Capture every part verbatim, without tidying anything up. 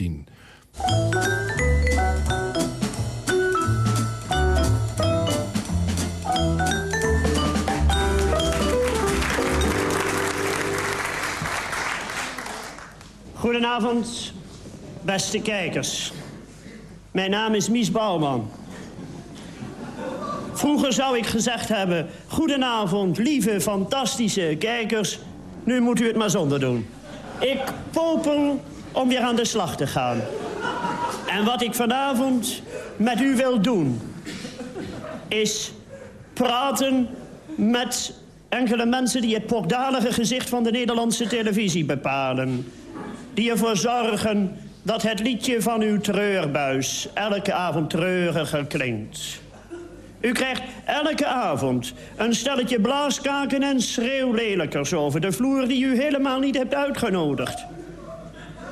negentien. Goedenavond, beste kijkers. Mijn naam is Mies Bouwman. Vroeger zou ik gezegd hebben, goedenavond, lieve, fantastische kijkers. Nu moet u het maar zonder doen. Ik popel om weer aan de slag te gaan. En wat ik vanavond met u wil doen, is praten met enkele mensen die het pokdalige gezicht van de Nederlandse televisie bepalen. Die ervoor zorgen dat het liedje van uw treurbuis elke avond treuriger klinkt. U krijgt elke avond een stelletje blaaskaken en schreeuwlelijkers over de vloer die u helemaal niet hebt uitgenodigd.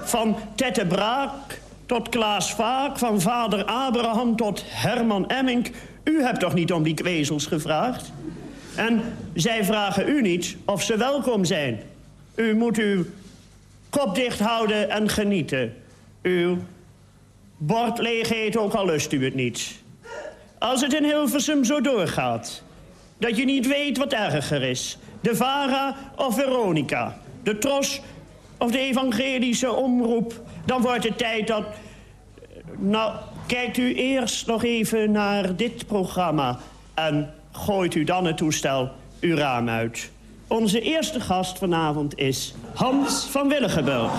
Van Tette Braak tot Klaas Vaak, van vader Abraham tot Herman Emmink. U hebt toch niet om die kwezels gevraagd? En zij vragen u niet of ze welkom zijn. U moet uw kop dicht houden en genieten. Uw bord leeg eten, ook al lust u het niet. Als het in Hilversum zo doorgaat, dat je niet weet wat erger is. De Vara of Veronica, de Tros of de evangelische omroep. Dan wordt het tijd dat... Nou, kijkt u eerst nog even naar dit programma en gooit u dan het toestel uw raam uit. Onze eerste gast vanavond is Hans van Willigenburg.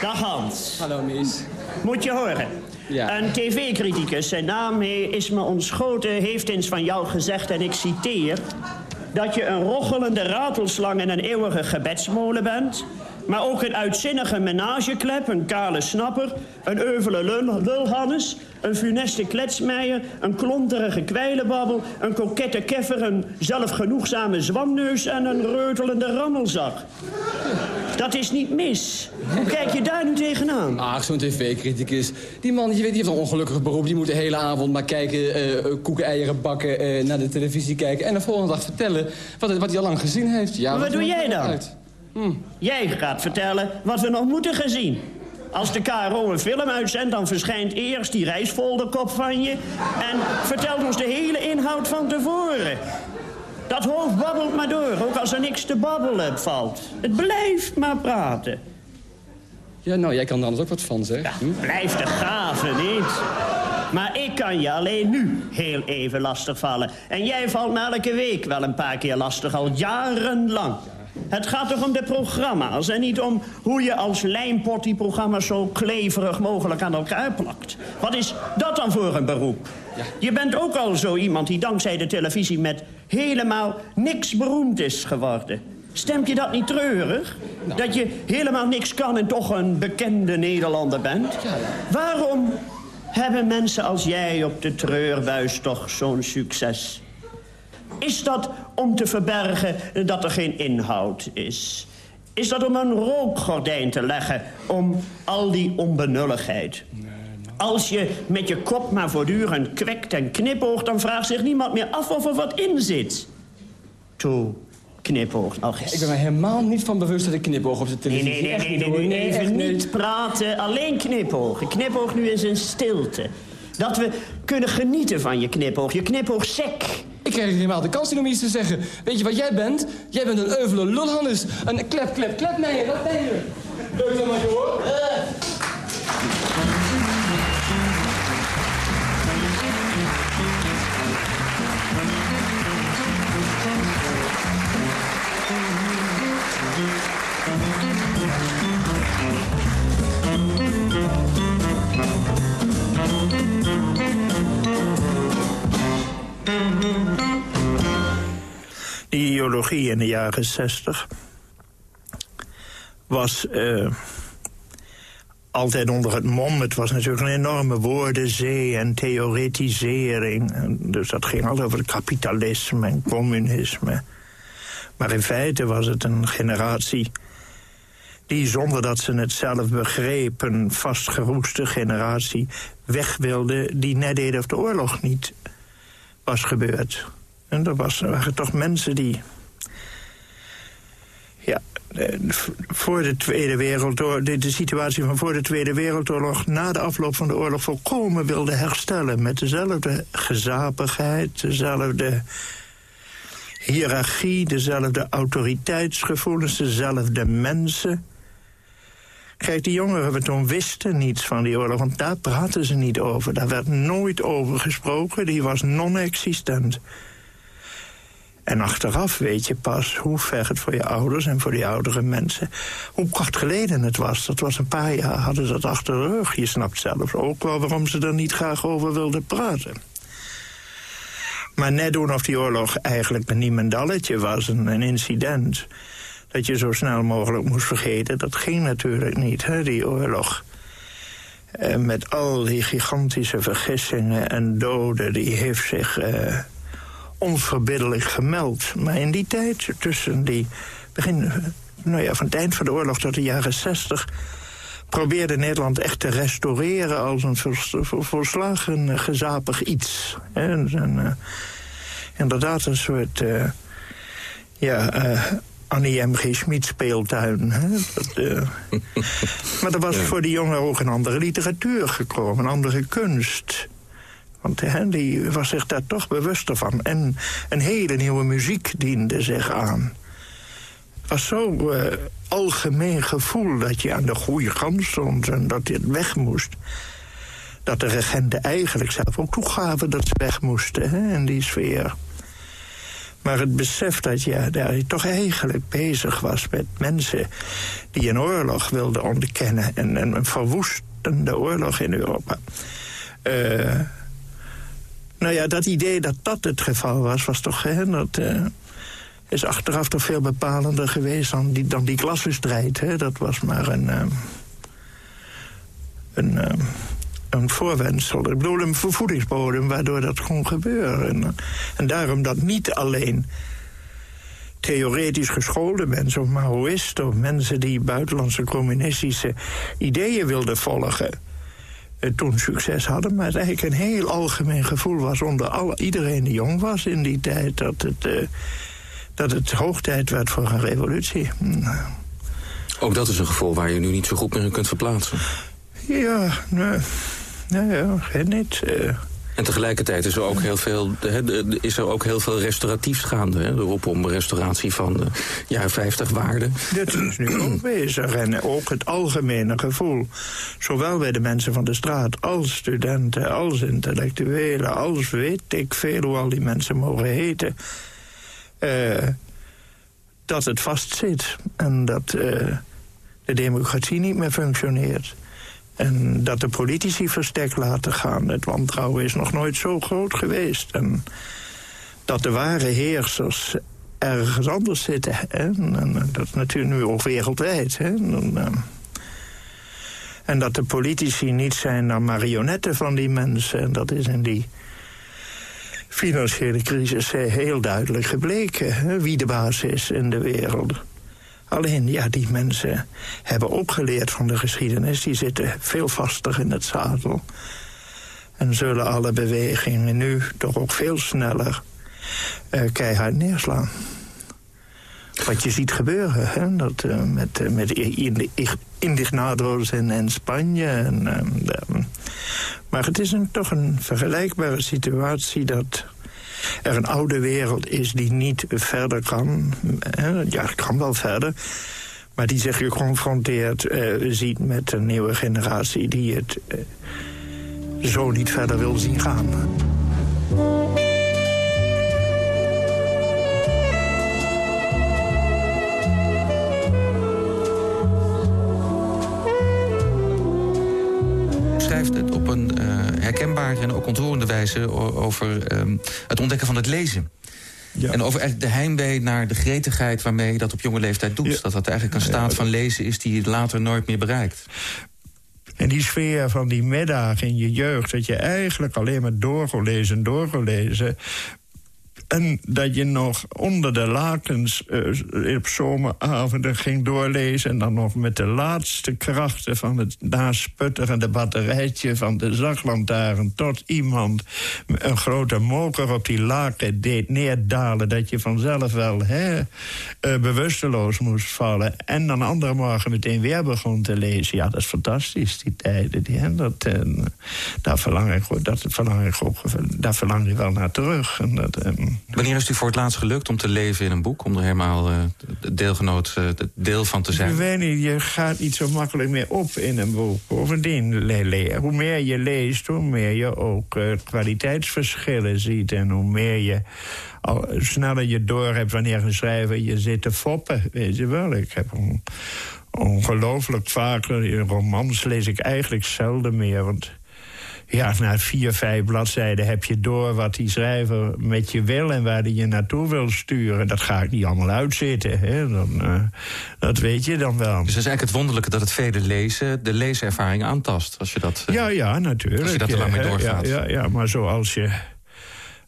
Dag Hans. Hallo Mies. Moet je horen. Ja. Een tv-criticus, zijn naam is me ontschoten, heeft eens van jou gezegd, en ik citeer, dat je een rochelende ratelslang en een eeuwige gebedsmolen bent, maar ook een uitzinnige menageklep, een kale snapper, een euvele lul, lulhannes, een funeste kletsmeijer, een klonterige kwijlenbabbel, een kokette keffer, een zelfgenoegzame zwamneus en een reutelende rammelzak. Dat is niet mis. Hoe kijk je daar nu tegenaan? Ach, zo'n tv-criticus. Die man, je weet, die heeft een ongelukkig beroep. Die moet de hele avond maar kijken, uh, koeken, eieren bakken, uh, naar de televisie kijken en de volgende dag vertellen wat, het, wat hij al lang gezien heeft. Ja, maar wat, wat doe jij dan? Hm. Jij gaat vertellen wat we nog moeten gaan zien. Als de K R O een film uitzendt, dan verschijnt eerst die reisfolderkop van je en vertelt ons de hele inhoud van tevoren. Dat hoofd babbelt maar door, ook als er niks te babbelen valt. Het blijft maar praten. Ja, nou, jij kan er anders ook wat van, zeg. Hm? Ja, blijf de gave niet. Maar ik kan je alleen nu heel even lastigvallen. En jij valt me elke week wel een paar keer lastig, al jarenlang. Het gaat toch om de programma's en niet om hoe je als lijmpot die programma's zo kleverig mogelijk aan elkaar plakt. Wat is dat dan voor een beroep? Ja. Je bent ook al zo iemand die dankzij de televisie met helemaal niks beroemd is geworden. Stemt je dat niet treurig? Nou. Dat je helemaal niks kan en toch een bekende Nederlander bent? Ja. Waarom hebben mensen als jij op de treurbuis toch zo'n succes? Is dat om te verbergen dat er geen inhoud is? Is dat om een rookgordijn te leggen om al die onbenulligheid? Nee, nee. Als je met je kop maar voortdurend kwekt en knipoogt, dan vraagt zich niemand meer af of er wat in zit. Toe, knipoogt nog eens. Ik ben me helemaal niet van bewust dat ik knipoog op de televisie. Nee, nee, nee, nee, nee, nee, nee even nee. Niet praten, alleen knipoogen. Knipoog nu eens in stilte. Dat we kunnen genieten van je knipoog, je knipoog sec. Ik krijg helemaal de kans om iets te zeggen. Weet je wat jij bent? Jij bent een euvele lulhannes. Een klep, klep, klep, meijer. Wat ben je? Leuk dan maar, hoor. Uh. De ideologie in de jaren zestig was uh, altijd onder het mom. Het was natuurlijk een enorme woordenzee en theoretisering. En dus dat ging altijd over kapitalisme en communisme. Maar in feite was het een generatie die, zonder dat ze het zelf begrepen, een vastgeroeste generatie weg wilde die net deed of de oorlog niet was gebeurd. En er, was, er waren toch mensen die... Ja, voor de Tweede Wereldoorlog, de, de situatie van voor de Tweede Wereldoorlog, na de afloop van de oorlog, volkomen wilden herstellen. Met dezelfde gezapigheid, dezelfde hiërarchie, dezelfde autoriteitsgevoelens, dezelfde mensen. Kijk, die jongeren we toen wisten niets van die oorlog, want daar praten ze niet over. Daar werd nooit over gesproken, die was non-existent. En achteraf weet je pas hoe ver het voor je ouders en voor die oudere mensen... hoe kort geleden het was. Dat was een paar jaar, hadden ze dat achter de rug. Je snapt zelfs ook wel waarom ze er niet graag over wilden praten. Maar net doen of die oorlog eigenlijk een niemendalletje was, een, een incident... dat je zo snel mogelijk moest vergeten, dat ging natuurlijk niet, hè, die oorlog. En met al die gigantische vergissingen en doden, die heeft zich... Uh, onverbiddelijk gemeld. Maar in die tijd, tussen die begin, nou ja, van het eind van de oorlog tot de jaren zestig... probeerde Nederland echt te restaureren als een volslagen gezapig iets. En, en, uh, inderdaad een soort uh, ja, uh, Annie M. G. Schmidt speeltuin. Hè? Dat, uh... maar er was ja. voor die jongeren ook een andere literatuur gekomen, een andere kunst... Want he, die was zich daar toch bewuster van. En een hele nieuwe muziek diende zich aan. Het was zo'n uh, algemeen gevoel dat je aan de goede kant stond... en dat dit weg moest. Dat de regenten eigenlijk zelf ook toegaven dat ze weg moesten he, in die sfeer. Maar het besef dat je daar toch eigenlijk bezig was met mensen... die een oorlog wilden ontkennen en, en een verwoestende oorlog in Europa... Uh, Nou ja, dat idee dat dat het geval was, was toch... Hè, dat uh, is achteraf toch veel bepalender geweest dan die, dan die klassenstrijd. Hè. Dat was maar een, uh, een, uh, een voorwendsel. Ik bedoel, een voedingsbodem waardoor dat kon gebeuren. En, uh, en daarom dat niet alleen theoretisch geschoolde mensen... of Maoïsten of mensen die buitenlandse communistische ideeën wilden volgen... toen succes hadden, maar het eigenlijk een heel algemeen gevoel was... onder alle, iedereen die jong was in die tijd... dat het, uh, dat het hoog tijd werd voor een revolutie. Ook dat is een gevoel waar je nu niet zo goed meer kunt verplaatsen. Ja, nee. Nou ja, geen niet. Uh. En tegelijkertijd is er ook heel veel, he, is er ook heel veel restauratiefs gaande. He, de roep om restauratie van de jaren vijftig waarden. Dat is nu ook bezig. En ook het algemene gevoel. Zowel bij de mensen van de straat als studenten, als intellectuelen... als weet ik veel hoe al die mensen mogen heten... Uh, dat het vastzit. En dat uh, de democratie niet meer functioneert. En dat de politici verstek laten gaan. Het wantrouwen is nog nooit zo groot geweest. En dat de ware heersers ergens anders zitten. Hè? En dat is natuurlijk nu ook wereldwijd. Hè? En, uh, en dat de politici niet zijn dan marionetten van die mensen. En dat is in die financiële crisis heel duidelijk gebleken. Hè? Wie de baas is in de wereld. Alleen, ja, die mensen hebben ook geleerd van de geschiedenis. Die zitten veel vaster in het zadel. En zullen alle bewegingen nu toch ook veel sneller uh, keihard neerslaan. Wat je ziet gebeuren, hè? Dat, uh, met, uh, met Indignado's in, in Spanje. En, uh, de, maar het is een, toch een vergelijkbare situatie dat... er een oude wereld is die niet verder kan. Ja, het kan wel verder. Maar die zich geconfronteerd uh, ziet met een nieuwe generatie... die het uh, zo niet verder wil zien gaan. En ook ontroerende wijze over um, het ontdekken van het lezen. Ja. En over de heimwee naar de gretigheid waarmee je dat op jonge leeftijd doet. Ja. Dat dat eigenlijk een staat van lezen is die je later nooit meer bereikt. En die sfeer van die middag in je jeugd... dat je eigenlijk alleen maar door kon lezen en door kon lezen... En dat je nog onder de lakens uh, op zomeravonden ging doorlezen. En dan nog met de laatste krachten van het nasputterende batterijtje van de zaklantaarn. Tot iemand een grote moker op die laken deed neerdalen. Dat je vanzelf wel hè, uh, bewusteloos moest vallen. En dan andere morgen meteen weer begon te lezen. Ja, dat is fantastisch, die tijden. Die, hè, dat, uh, daar verlang ik, dat verlang ik ook, daar verlang ik wel naar terug. En dat, uh, Wanneer is het u voor het laatst gelukt om te leven in een boek? Om er helemaal uh, deelgenoot, uh, deel van te zijn? Ik weet niet, je gaat niet zo makkelijk meer op in een boek. Bovendien, le- le- hoe meer je leest, hoe meer je ook uh, kwaliteitsverschillen ziet. En hoe meer je, al sneller je doorhebt wanneer een schrijver je zit te foppen. Weet je wel, ik heb on- ongelooflijk vaak... Romans lees ik eigenlijk zelden meer, want... Ja, na vier, vijf bladzijden heb je door wat die schrijver met je wil... en waar hij je naartoe wil sturen. Dat ga ik niet allemaal uitzitten. Hè? Dan, uh, dat weet je dan wel. Dus dat is eigenlijk het wonderlijke dat het vele lezen... de leeservaring aantast, als je dat... Uh, ja, ja, natuurlijk. Als je dat er lang mee doorgaat. Ja, ja, ja, maar zoals je...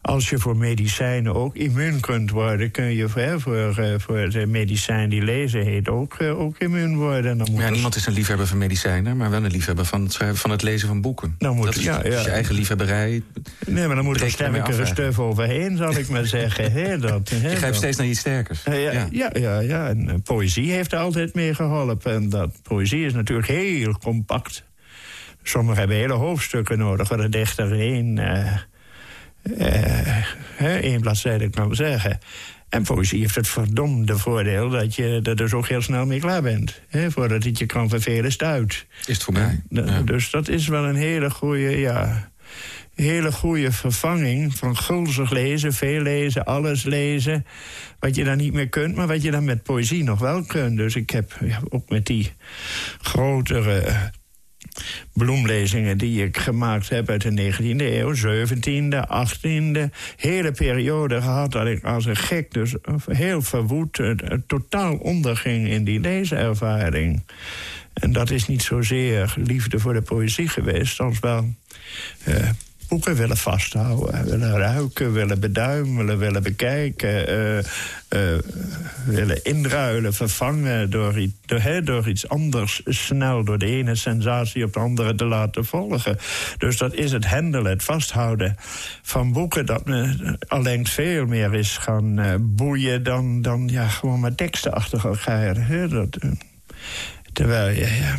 Als je voor medicijnen ook immuun kunt worden... kun je hè, voor, uh, voor de medicijn die lezen heet ook, uh, ook immuun worden. En dan moet ja, niemand het... is een liefhebber van medicijnen... maar wel een liefhebber van het, schrijven, van het lezen van boeken. Dan moet, dat is ja, ja. je eigen liefhebberij... Nee, maar dan moet er sterkere stuf overheen, zal ik maar zeggen. He, dat, he, je grijpt steeds naar iets sterkers. Ja, ja, ja, ja, ja. En uh, poëzie heeft er altijd mee geholpen. En dat, poëzie is natuurlijk heel compact. Sommigen hebben hele hoofdstukken nodig... waar de dichter één... Uh, Eén uh, bladzijde kan zeggen. En poëzie heeft het verdomde voordeel dat je er dus ook heel snel mee klaar bent. He, voordat het je kan vervelen, is het uit. Is het voorbij. Uh, ja. Dus dat is wel een hele goede, ja, hele goede vervanging van gulzig lezen, veel lezen, alles lezen. Wat je dan niet meer kunt, maar wat je dan met poëzie nog wel kunt. Dus ik heb ja, ook met die grotere... bloemlezingen die ik gemaakt heb uit de negentiende eeuw, zeventiende, achttiende... hele periode gehad dat ik als een gek, dus heel verwoed... Het, het totaal onderging in die leeservaring. En dat is niet zozeer liefde voor de poëzie geweest... als wel uh, boeken willen vasthouden, willen ruiken, willen beduimelen... willen bekijken, uh, uh, willen inruilen, vervangen door, i- door, he, door iets anders... snel door de ene sensatie op de andere te laten volgen. Dus dat is het hendelen, het vasthouden van boeken... dat me allengs veel meer is gaan uh, boeien dan, dan ja, gewoon maar teksten achter elkaar. He, dat, uh, terwijl je... Ja, ja.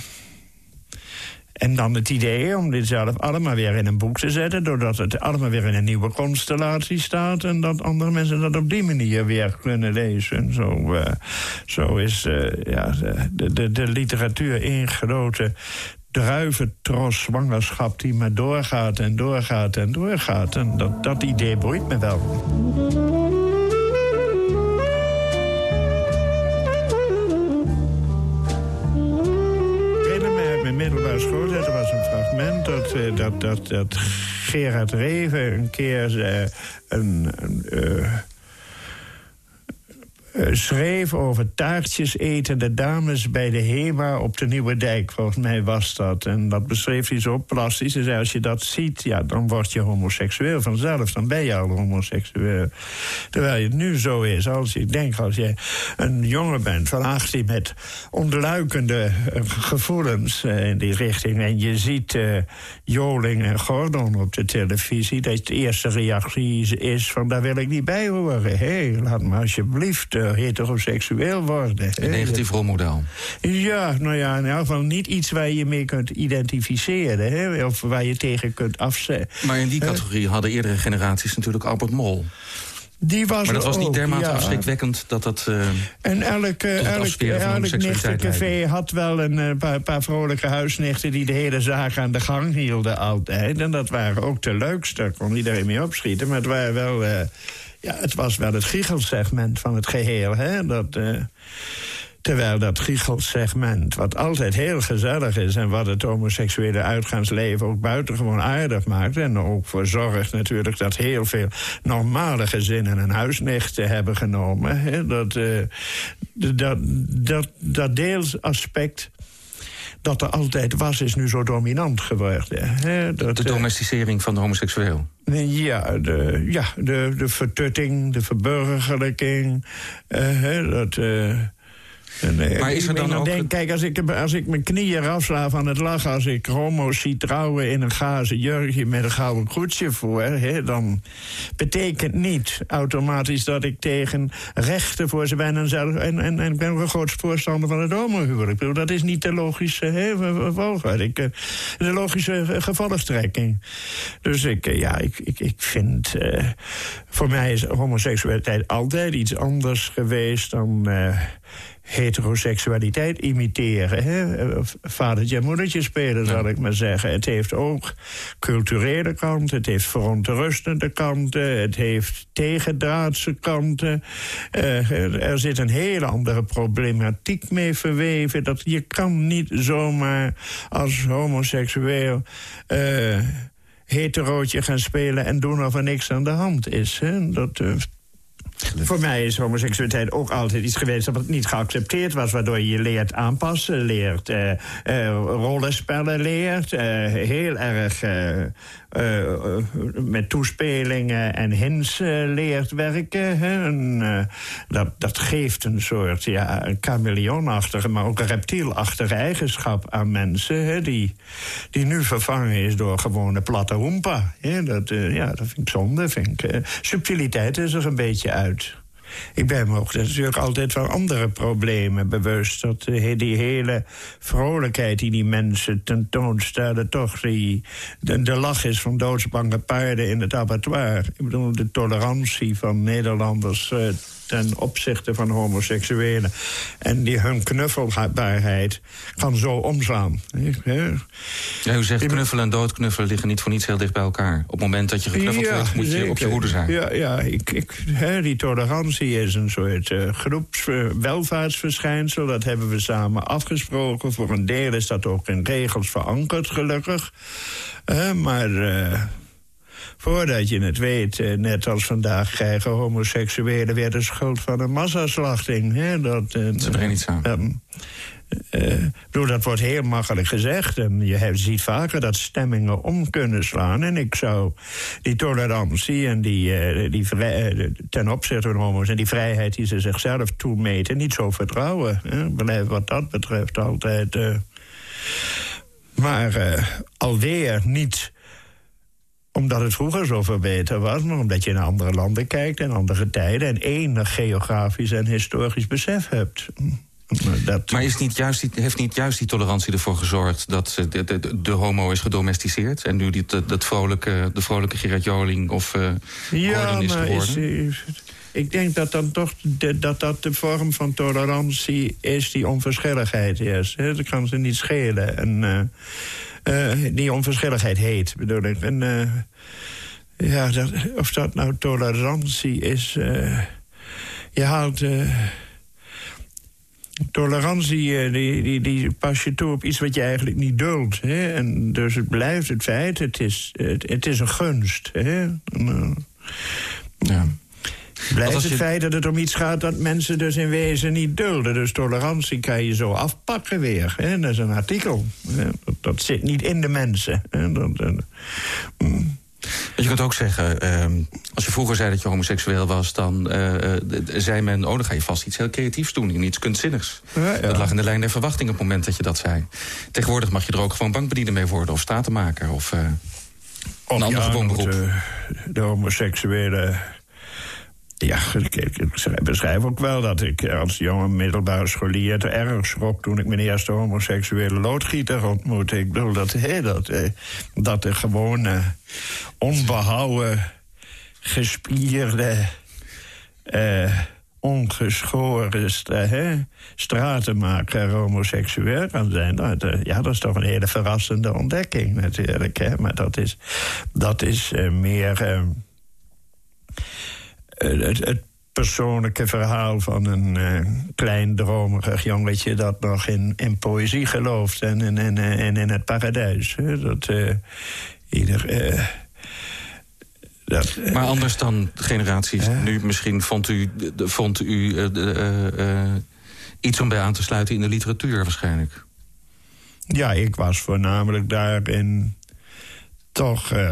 En dan het idee om dit zelf allemaal weer in een boek te zetten... doordat het allemaal weer in een nieuwe constellatie staat... en dat andere mensen dat op die manier weer kunnen lezen. Zo, uh, zo is uh, ja, de, de, de literatuur één grote druiventros zwangerschap... die maar doorgaat en doorgaat en doorgaat. En dat, dat idee boeit me wel. Middelbare school, dat was een fragment dat, dat, dat, dat Gerard Reve een keer uh, een, een, uh, schreef over taartjes etende dames bij de Hema op de Nieuwe Dijk. Volgens mij was dat. En dat beschreef hij zo plastisch. Hij zei, als je dat ziet, ja, dan word je homoseksueel vanzelf. Dan ben je al homoseksueel. Terwijl het nu zo is. Als je, ik denk, als je een jongen bent van achttien met ontluikende uh, gevoelens uh, in die richting... en je ziet uh, Joling en Gordon op de televisie... dat de eerste reactie is van, daar wil ik niet bij horen. Hé, hey, laat me alsjeblieft... Uh, heteroseksueel worden. Een negatief rolmodel. Ja, nou ja, in elk geval niet iets waar je mee kunt identificeren. Hè? Of waar je tegen kunt afzetten. Maar in die categorie uh, hadden eerdere generaties natuurlijk Albert Mol. Die was maar dat was ook, niet dermate ja. afschrikwekkend dat dat... Uh, en elke, elke, elke nichtencafé had wel een uh, paar, paar vrolijke huisnichten... die de hele zaak aan de gang hielden altijd. En dat waren ook de leukste. Daar kon iedereen mee opschieten. Maar het waren wel... Uh, Ja, het was wel het giechelsegment van het geheel. Hè? Dat, uh, terwijl dat giechelsegment, wat altijd heel gezellig is... en wat het homoseksuele uitgaansleven ook buitengewoon aardig maakt... en er ook voor zorgt natuurlijk dat heel veel normale gezinnen... een huisnichten hebben genomen. Hè? Dat, uh, dat, dat, dat deelsaspect... dat er altijd was, is nu zo dominant geworden. Hè? Dat, de domesticering van de homoseksueel? Ja, de, ja, de, de vertutting, de verburgerlijking. Uh, hè, dat... Uh, Nee, maar is er dan, dan ook... Denk, kijk, als ik, als ik mijn knieën afsla van het lachen... als ik homo's zie trouwen in een gazen jurkje met een gouden koetsje voor... He, dan betekent niet automatisch dat ik tegen rechten voor ze ben... en, zelf, en, en, en ik ben ook een groot voorstander van het homohuwelijk. Dat is niet de logische he, de logische gevolgtrekking. Dus ik, ja, ik, ik, ik vind... Uh, voor mij is homoseksualiteit altijd iets anders geweest dan... Uh, heteroseksualiteit imiteren. Hè? Vadertje en moedertje spelen, ja. zal ik maar zeggen. Het heeft ook culturele kanten, het heeft verontrustende kanten... het heeft tegendraadse kanten. Uh, er zit een hele andere problematiek mee verweven. Dat je kan niet zomaar als homoseksueel... Uh, heterootje gaan spelen en doen of er niks aan de hand is. Hè? Dat... Uh, Gelukkig. Voor mij is homoseksualiteit ook altijd iets geweest dat niet geaccepteerd was... waardoor je je leert aanpassen, leert uh, uh, rollenspellen, leert... Uh, heel erg uh, uh, uh, met toespelingen en hints uh, leert werken. Hè? En, uh, dat, dat geeft een soort ja, een chameleonachtige, maar ook een reptielachtige eigenschap aan mensen... Hè? Die, die nu vervangen is door gewone platte hoempa. Ja, dat, uh, ja, dat vind ik zonde. Vind ik, uh, subtiliteit is er een beetje uit. Ik ben me ook natuurlijk altijd van andere problemen bewust. Dat die hele vrolijkheid die die mensen tentoonstellen... toch die, de, de lach is van doodsbange paarden in het abattoir. Ik bedoel, de tolerantie van Nederlanders... Uh, ten opzichte van homoseksuelen. En die hun knuffelbaarheid kan zo omslaan. Ja, u zegt knuffelen en doodknuffelen liggen niet voor niets heel dicht bij elkaar. Op het moment dat je geknuffeld ja, wordt, moet zeker. je op je hoede zijn. Ja, ja ik, ik, hè, die tolerantie is een soort uh, groepswelvaartsverschijnsel. Uh, dat hebben we samen afgesproken. Voor een deel is dat ook in regels verankerd, gelukkig. Uh, maar... Uh, Voordat je het weet, eh, net als vandaag krijgen homoseksuelen weer de schuld van een massaslachting. Hè? Dat eh, ze brengen iets aan. Um, uh, bedoel, dat wordt heel makkelijk gezegd. En je ziet vaker dat stemmingen om kunnen slaan. En ik zou die tolerantie en die, uh, die vrij, ten opzichte van homo's en die vrijheid die ze zichzelf toemeten, niet zo vertrouwen. Hè? Blijf wat dat betreft altijd. Uh, maar uh, alweer niet. Omdat het vroeger zoveel beter was, maar omdat je naar andere landen kijkt... en andere tijden en enig geografisch en historisch besef hebt. Dat... Maar is niet juist die, heeft niet juist die tolerantie ervoor gezorgd... dat de, de, de homo is gedomesticeerd en nu die, dat, dat vrolijke, de vrolijke Gerard Joling of uh, ja, Gordon is geworden? Is, ik denk dat dan toch de, dat dat de vorm van tolerantie is die onverschilligheid is. He, dat kan ze niet schelen en... Uh, Uh, die onverschilligheid heet, bedoel ik. En, uh, ja, dat, of dat nou tolerantie is... Uh, je haalt... Uh, tolerantie, uh, die, die, die pas je toe op iets wat je eigenlijk niet duldt. Hè? En dus het blijft het feit, het is, het, het is een gunst. Hè? En, uh, ja. Blijft het je... feit dat het om iets gaat dat mensen dus in wezen niet dulden. Dus tolerantie kan je zo afpakken weer. Hè? Dat is een artikel. Dat, dat zit niet in de mensen. Hè? Dat, dat... Mm. Je kunt ook zeggen, um, als je vroeger zei dat je homoseksueel was... dan uh, zei men, oh, dan ga je vast iets heel creatiefs doen. In iets kunstzinnigs. Ja, ja. Dat lag in de lijn der verwachting op het moment dat je dat zei. Tegenwoordig mag je er ook gewoon bankbediener mee worden... of statenmaker, of uh, een ander gewoon beroep. De, de homoseksuele... Ja, ik, ik, ik beschrijf ook wel dat ik als jonge middelbare scholier... te erg schrok toen ik mijn eerste homoseksuele loodgieter ontmoette. Ik bedoel, dat, hey, dat, eh, dat de gewone, onbehouden, gespierde... Eh, ongeschoren hè, stratenmaker homoseksueel kan zijn. Dat, ja, dat is toch een hele verrassende ontdekking natuurlijk. Hè? Maar dat is, dat is eh, meer... Eh, Het, het persoonlijke verhaal van een uh, klein dromerig jongetje... dat nog in, in poëzie gelooft en in, in, in, in het paradijs. Hè? Dat uh, ieder... Uh, dat, uh, maar anders dan generaties uh, nu misschien vond u, vond u uh, uh, uh, iets om bij aan te sluiten in de literatuur waarschijnlijk. ja, ik was voornamelijk daarin toch uh,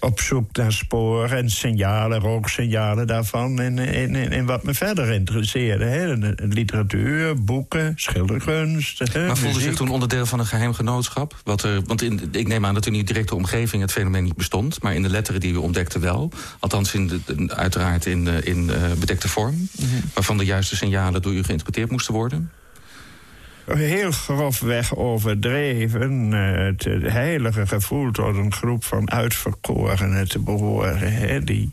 op zoek naar sporen en signalen, rooksignalen daarvan. En, en, en, en wat me verder interesseerde. Hè? Literatuur, boeken, schilderkunst. Hè? Maar voelde zich toen onderdeel van een geheim genootschap? Wat er, want in, ik neem aan dat in die directe omgeving het fenomeen niet bestond. Maar in de letteren die we ontdekten wel. Althans, in de, uiteraard in, in uh, bedekte vorm. Mm-hmm. Waarvan de juiste signalen door u geïnterpreteerd moesten worden. Heel grofweg overdreven het heilige gevoel tot een groep van uitverkorenen te behoren. Hè, die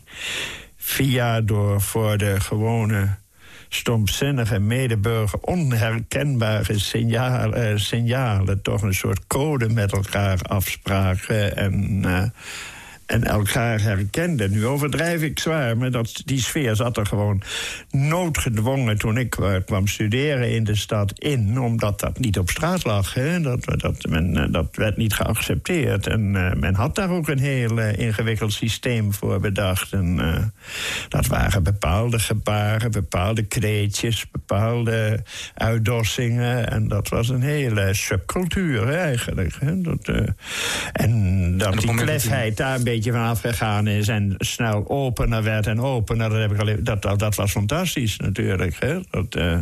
via door voor de gewone stomzinnige medeburger onherkenbare signalen, signalen toch een soort code met elkaar afspraken en... Uh, En elkaar herkenden. Nu overdrijf ik zwaar, maar dat, die sfeer zat er gewoon noodgedwongen toen ik uh, kwam studeren in de stad in, omdat dat niet op straat lag. Hè? Dat, dat, men, dat werd niet geaccepteerd. En uh, men had daar ook een heel uh, ingewikkeld systeem voor bedacht. En uh, dat waren bepaalde gebaren, bepaalde kreetjes, bepaalde uitdossingen. En dat was een hele subcultuur eigenlijk. Hè? Dat, uh, en dat en die klefheid daar een beetje van afgegaan is en snel opener werd en opener. Dat, heb ik alleen, dat, dat, dat was fantastisch natuurlijk. Hè? Dat, uh,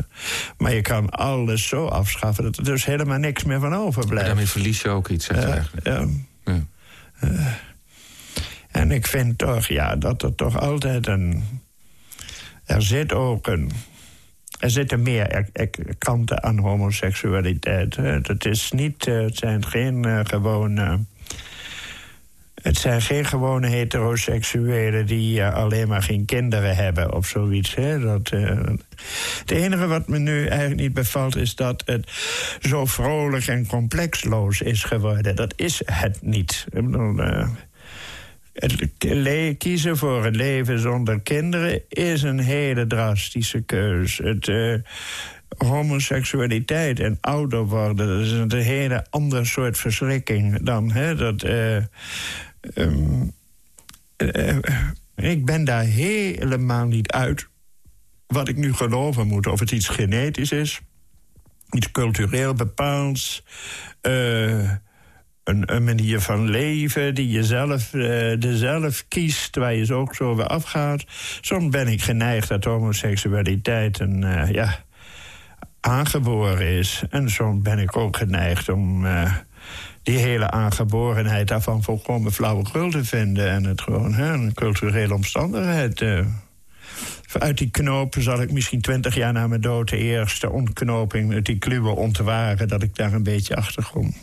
maar je kan alles zo afschaffen dat er dus helemaal niks meer van overblijft. Maar daarmee verlies je ook iets, zeg je uh, eigenlijk. Ja. Ja. Uh, en ik vind toch, ja, dat er toch altijd een... Er zit ook een... Er zitten meer kanten aan homoseksualiteit. Het is niet... Het zijn geen uh, gewone... Het zijn geen gewone heteroseksuelen die uh, alleen maar geen kinderen hebben of zoiets. Hè? Dat, uh, het enige wat me nu eigenlijk niet bevalt is dat het zo vrolijk en complexloos is geworden. Dat is het niet. Ik bedoel, uh, het kiezen voor een leven zonder kinderen is een hele drastische keus. Het... Uh, Homoseksualiteit en ouder worden, dat is een hele ander soort verschrikking dan. Hè, dat, uh, um, uh, ik ben daar helemaal niet uit wat ik nu geloven moet. Of het iets genetisch is, iets cultureel bepaalds... Uh, Een, een manier van leven die je zelf, uh, de zelf kiest, waar je zo ook zo weer afgaat. Soms ben ik geneigd dat homoseksualiteit een... Uh, ja, aangeboren is. En zo ben ik ook geneigd om uh, die hele aangeborenheid daarvan volkomen flauwekul te vinden. En het gewoon hè, een culturele omstandigheid. Uh. Uit die knopen zal ik misschien twintig jaar na mijn dood de eerste ontknoping uit die kluwe ontwaren, dat ik daar een beetje achter kom.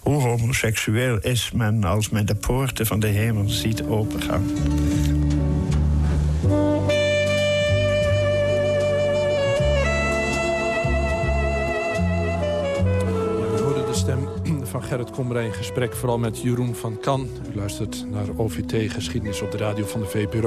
Hoe homoseksueel is men als men de poorten van de hemel ziet opengaan? Van Gerrit Kommerij in gesprek, vooral met Jeroen van Kan. U luistert naar O V T-geschiedenis op de radio van de V P R O.